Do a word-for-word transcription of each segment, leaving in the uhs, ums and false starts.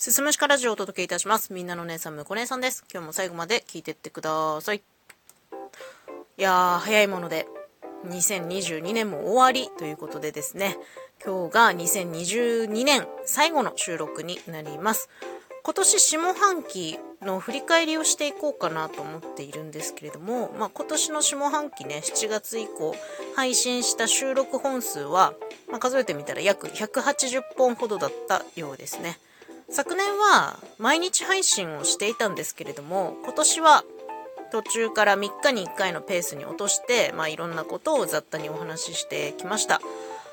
すすむしかラジオをお届けいたします。みんなの姉さん、むこ姉さんです。今日も最後まで聞いてってください。いやー、早いものでにせんにじゅうにねんも終わりということでですね、今日がにせんにじゅうにねん最後の収録になります。今年下半期の振り返りをしていこうかなと思っているんですけれども、まあ、今年の下半期ね、しちがつ以降配信した収録本数は、まあ、数えてみたら約ひゃくはちじゅっぽんほどだったようですね。昨年は毎日配信をしていたんですけれども、今年は途中からみっかにいっかいのペースに落として、まあ、いろんなことを雑多にお話ししてきました。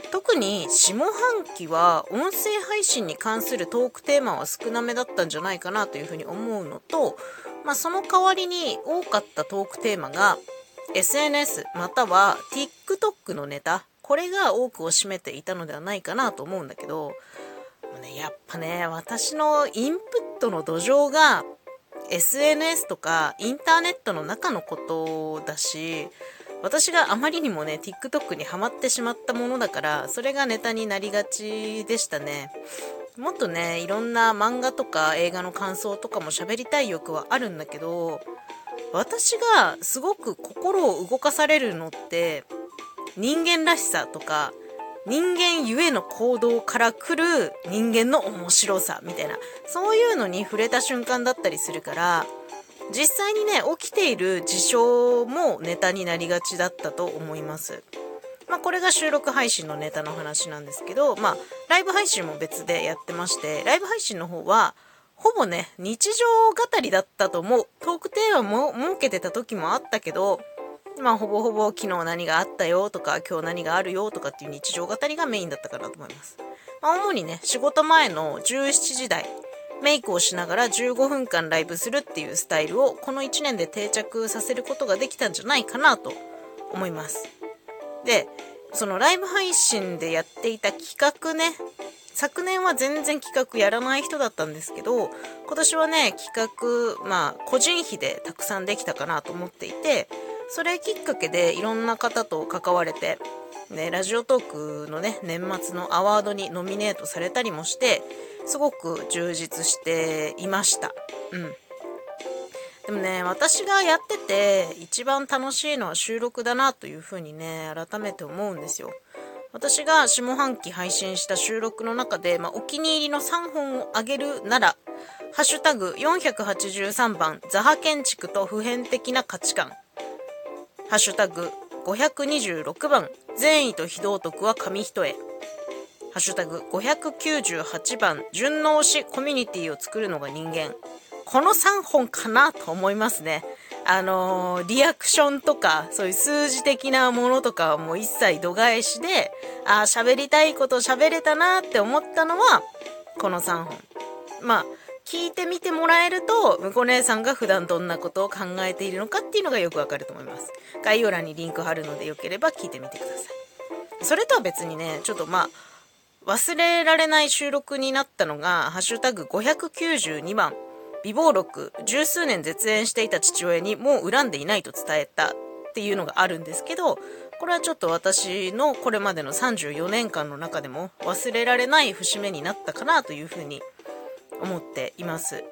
特に下半期は音声配信に関するトークテーマは少なめだったんじゃないかなというふうに思うのと、まあ、その代わりに多かったトークテーマが エスエヌエス または TikTok のネタ、これが多くを占めていたのではないかなと思うんだけど、やっぱね、私のインプットの土壌が エスエヌエス とかインターネットの中のことだし、私があまりにもね TikTok にハマってしまったものだから、それがネタになりがちでしたね。もっとね、いろんな漫画とか映画の感想とかも喋りたい欲はあるんだけど、私がすごく心を動かされるのって人間らしさとか人間ゆえの行動から来る人間の面白さみたいな、そういうのに触れた瞬間だったりするから、実際にね起きている事象もネタになりがちだったと思います。まあ、これが収録配信のネタの話なんですけど、まあライブ配信も別でやってまして、ライブ配信の方はほぼね日常語りだったと思う。トークテーマも設けてた時もあったけど、まあほぼほぼ昨日何があったよとか今日何があるよとかっていう日常語りがメインだったかなと思います。まあ、主にね仕事前のじゅうしちじ台、メイクをしながらじゅうごふんかんライブするっていうスタイルをこのいちねんで定着させることができたんじゃないかなと思います。で、そのライブ配信でやっていた企画ね、昨年は全然企画やらない人だったんですけど、今年はね企画、まあ個人費でたくさんできたかなと思っていて、それきっかけでいろんな方と関われて、ね、ラジオトークのね年末のアワードにノミネートされたりもして、すごく充実していました。うん。でもね、私がやってて一番楽しいのは収録だなというふうにね改めて思うんですよ。私が下半期配信した収録の中で、まあ、お気に入りのさんぼんをあげるなら、ハッシュタグよんひゃくはちじゅうさんばんザハ建築と普遍的な価値観、ハッシュタグごひゃくにじゅうろくばん善意と非道徳は紙一重、ハッシュタグごひゃくきゅうじゅうはちばん順応しコミュニティを作るのが人間、このさんぼんかなと思いますね。あのー、リアクションとかそういう数字的なものとかはもう一切度外視で、あー喋りたいこと喋れたなって思ったのはこのさんぼん。まあ聞いてみてもらえると、むこ姉さんが普段どんなことを考えているのかっていうのがよくわかると思います。概要欄にリンク貼るので、よければ聞いてみてください。それとは別にね、ちょっとまあ忘れられない収録になったのが、ハッシュタグごひゃくきゅうじゅうにばん美貌録、十数年絶縁していた父親にもう恨んでいないと伝えたっていうのがあるんですけど、これはちょっと私のこれまでのさんじゅうよねんかんの中でも忘れられない節目になったかなというふうに思っています。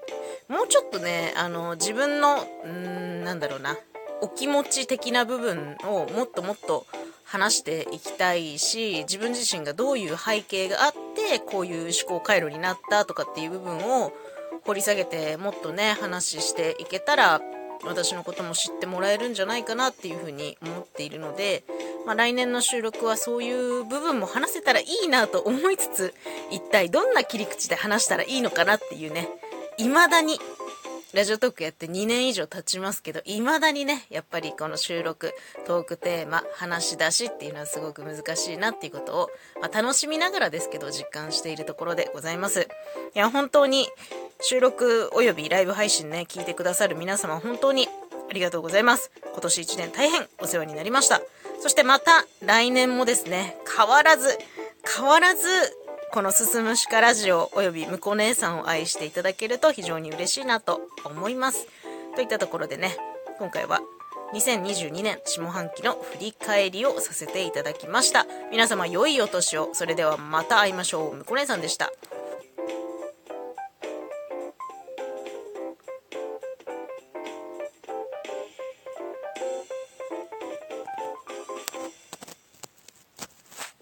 もうちょっとね、あの自分のうーんなんだろうなお気持ち的な部分をもっともっと話していきたいし、自分自身がどういう背景があってこういう思考回路になったとかっていう部分を掘り下げて、もっとね話していけたら私のことも知ってもらえるんじゃないかなっていうふうに思っているので、まあ、来年の収録はそういう部分も話せたらいいなと思いつつ、一体どんな切り口で話したらいいのかなっていうね、いまだにラジオトークやってにねん以上経ちますけど、いまだにねやっぱりこの収録、トークテーマ、話し出しっていうのはすごく難しいなっていうことを、まあ、楽しみながらですけど実感しているところでございます。いや本当に収録およびライブ配信ね聞いてくださる皆様、本当にありがとうございます。今年いちねん大変お世話になりました。そしてまた来年もですね、変わらず変わらずこのすすむしかラジオおよびむこ姉さんを愛していただけると非常に嬉しいなと思います。といったところでね、今回はにせんにじゅうにねん下半期の振り返りをさせていただきました。皆様良いお年を。それではまた会いましょう。むこ姉さんでした。